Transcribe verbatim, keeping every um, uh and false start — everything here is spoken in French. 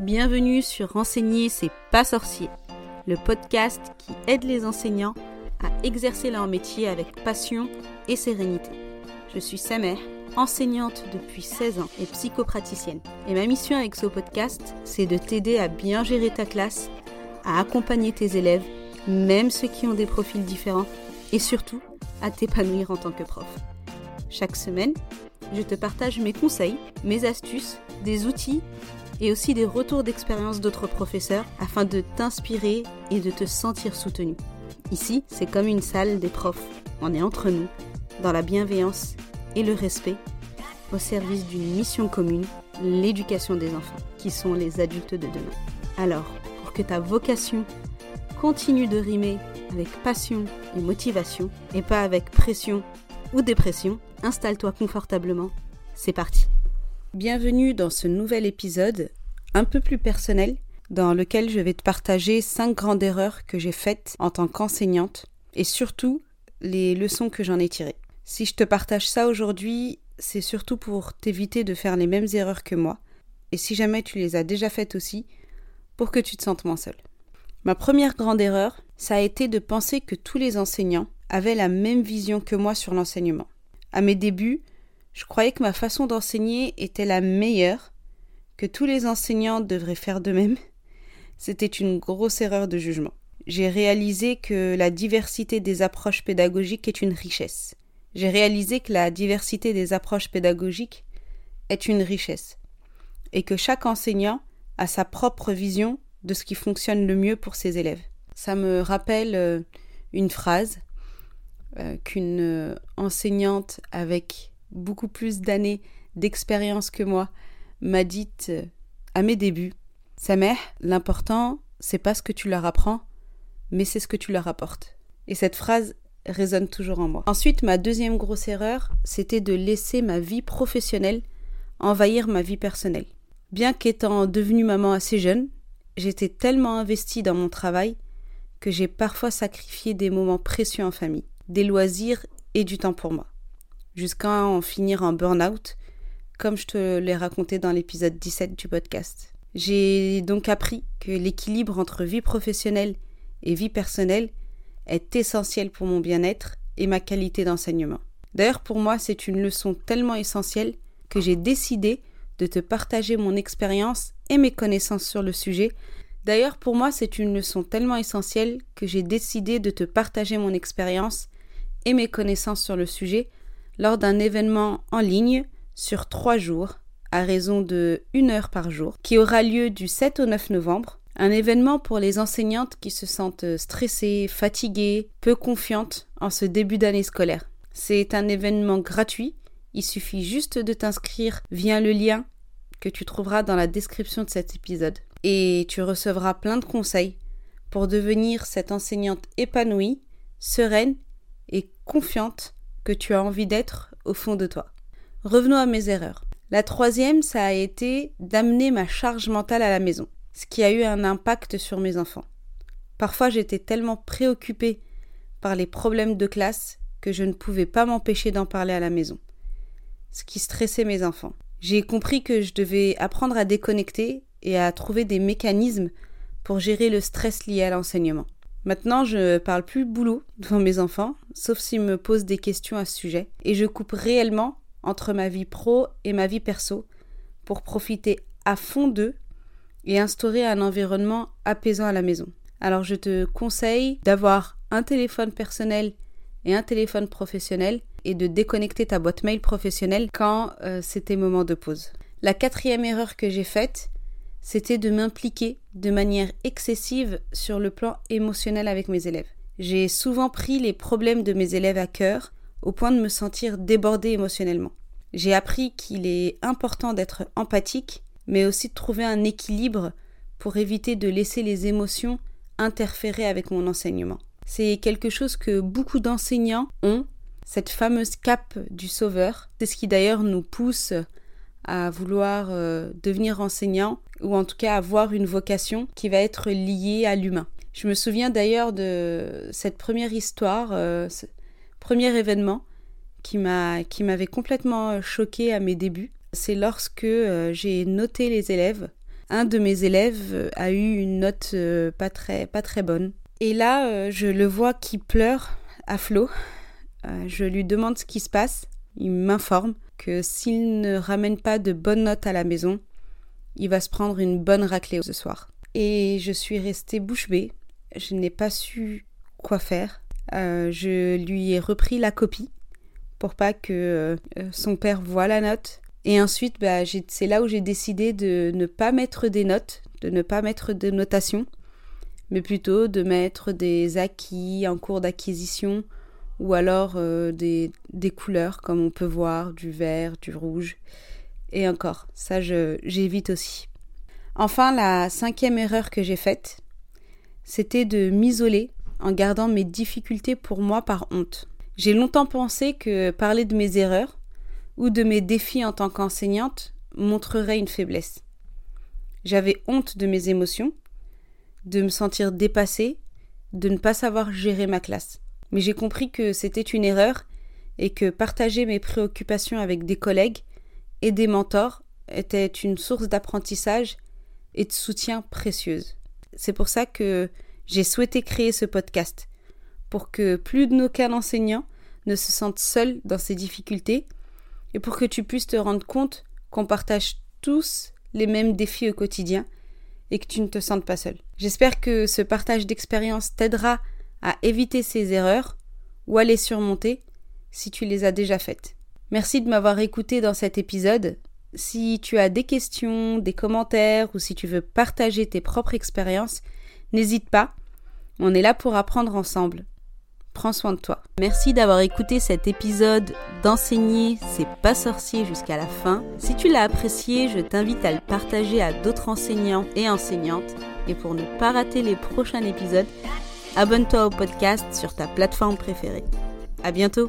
Bienvenue sur Enseigner, c'est pas sorcier, le podcast qui aide les enseignants à exercer leur métier avec passion et sérénité. Je suis Samer, enseignante depuis seize ans et psychopraticienne. Et ma mission avec ce podcast, c'est de t'aider à bien gérer ta classe, à accompagner tes élèves, même ceux qui ont des profils différents, et surtout à t'épanouir en tant que prof. Chaque semaine, je te partage mes conseils, mes astuces, des outils et aussi des retours d'expérience d'autres professeurs afin de t'inspirer et de te sentir soutenu. Ici, c'est comme une salle des profs. On est entre nous, dans la bienveillance et le respect, au service d'une mission commune, l'éducation des enfants, qui sont les adultes de demain. Alors, pour que ta vocation continue de rimer avec passion et motivation, et pas avec pression ou dépression, installe-toi confortablement, c'est parti. Bienvenue dans ce nouvel épisode, un peu plus personnel, dans lequel je vais te partager cinq grandes erreurs que j'ai faites en tant qu'enseignante, et surtout les leçons que j'en ai tirées. Si je te partage ça aujourd'hui, c'est surtout pour t'éviter de faire les mêmes erreurs que moi, et si jamais tu les as déjà faites aussi, pour que tu te sentes moins seule. Ma première grande erreur, ça a été de penser que tous les enseignants avaient la même vision que moi sur l'enseignement. À mes débuts, je croyais que ma façon d'enseigner était la meilleure, que tous les enseignants devraient faire de même. C'était une grosse erreur de jugement. J'ai réalisé que la diversité des approches pédagogiques est une richesse. J'ai réalisé que la diversité des approches pédagogiques est une richesse et que chaque enseignant a sa propre vision de ce qui fonctionne le mieux pour ses élèves. Ça me rappelle une phrase qu'une enseignante avec beaucoup plus d'années d'expérience que moi m'a dite à mes débuts. Sameh, l'important, c'est pas ce que tu leur apprends, mais c'est ce que tu leur apportes. Et cette phrase résonne toujours en moi. Ensuite, ma deuxième grosse erreur, c'était de laisser ma vie professionnelle envahir ma vie personnelle. Bien qu'étant devenue maman assez jeune, j'étais tellement investie dans mon travail que j'ai parfois sacrifié des moments précieux en famille, des loisirs et du temps pour moi, jusqu'à en finir en burn-out, comme je te l'ai raconté dans l'épisode dix-sept du podcast. J'ai donc appris que l'équilibre entre vie professionnelle et vie personnelle est essentiel pour mon bien-être et ma qualité d'enseignement. D'ailleurs, pour moi, c'est une leçon tellement essentielle que j'ai décidé de te partager mon expérience et mes connaissances sur le sujet. D'ailleurs, pour moi, c'est une leçon tellement essentielle que j'ai décidé de te partager mon expérience et mes connaissances sur le sujet lors d'un événement en ligne sur trois jours, à raison de une heure par jour, qui aura lieu du sept au neuf novembre. Un événement pour les enseignantes qui se sentent stressées, fatiguées, peu confiantes en ce début d'année scolaire. C'est un événement gratuit, il suffit juste de t'inscrire via le lien que tu trouveras dans la description de cet épisode. Et tu recevras plein de conseils pour devenir cette enseignante épanouie, sereine et confiante que tu as envie d'être au fond de toi. Revenons à mes erreurs. La troisième, ça a été d'amener ma charge mentale à la maison, ce qui a eu un impact sur mes enfants. Parfois, j'étais tellement préoccupée par les problèmes de classe que je ne pouvais pas m'empêcher d'en parler à la maison, ce qui stressait mes enfants. J'ai compris que je devais apprendre à déconnecter et à trouver des mécanismes pour gérer le stress lié à l'enseignement. Maintenant, je ne parle plus boulot devant mes enfants, sauf s'ils me posent des questions à ce sujet, et je coupe réellement entre ma vie pro et ma vie perso pour profiter à fond d'eux et instaurer un environnement apaisant à la maison. Alors je te conseille d'avoir un téléphone personnel et un téléphone professionnel et de déconnecter ta boîte mail professionnelle quand euh, c'est tes moments de pause. La quatrième erreur que j'ai faite, c'était de m'impliquer de manière excessive sur le plan émotionnel avec mes élèves. J'ai souvent pris les problèmes de mes élèves à cœur au point de me sentir débordée émotionnellement. J'ai appris qu'il est important d'être empathique mais aussi de trouver un équilibre pour éviter de laisser les émotions interférer avec mon enseignement. C'est quelque chose que beaucoup d'enseignants ont, cette fameuse cape du sauveur. C'est ce qui d'ailleurs nous pousse à vouloir euh, devenir enseignant, ou en tout cas avoir une vocation qui va être liée à l'humain. Je me souviens d'ailleurs de cette première histoire, euh, ce premier événement qui m'a, qui m'avait complètement choquée à mes débuts. C'est lorsque euh, j'ai noté les élèves un de mes élèves a eu une note euh, pas très, pas très bonne. Et là, euh, je le vois qui pleure à flot. Euh, je lui demande ce qui se passe. Il m'informe que s'il ne ramène pas de bonnes notes à la maison, il va se prendre une bonne raclée ce soir. Et je suis restée bouche bée. Je n'ai pas su quoi faire. Euh, je lui ai repris la copie pour pas que euh, son père voie la note. Et ensuite, bah, j'ai, c'est là où j'ai décidé de ne pas mettre des notes, de ne pas mettre de notation, mais plutôt de mettre des acquis en cours d'acquisition ou alors euh, des, des couleurs, comme on peut voir, du vert, du rouge. Et encore, ça je, j'évite aussi. Enfin, la cinquième erreur que j'ai faite, c'était de m'isoler en gardant mes difficultés pour moi par honte. J'ai longtemps pensé que parler de mes erreurs, ou de mes défis en tant qu'enseignante montrerait une faiblesse. J'avais honte de mes émotions, de me sentir dépassée, de ne pas savoir gérer ma classe. Mais j'ai compris que c'était une erreur et que partager mes préoccupations avec des collègues et des mentors était une source d'apprentissage et de soutien précieuse. C'est pour ça que j'ai souhaité créer ce podcast, pour que plus aucun enseignant ne se sente seul dans ses difficultés et pour que tu puisses te rendre compte qu'on partage tous les mêmes défis au quotidien et que tu ne te sentes pas seul. J'espère que ce partage d'expérience t'aidera à éviter ces erreurs ou à les surmonter si tu les as déjà faites. Merci de m'avoir écouté dans cet épisode. Si tu as des questions, des commentaires ou si tu veux partager tes propres expériences, n'hésite pas, on est là pour apprendre ensemble. Prends soin de toi. Merci d'avoir écouté cet épisode d'Enseigner, c'est pas sorcier jusqu'à la fin. Si tu l'as apprécié, je t'invite à le partager à d'autres enseignants et enseignantes. Et pour ne pas rater les prochains épisodes, abonne-toi au podcast sur ta plateforme préférée. À bientôt!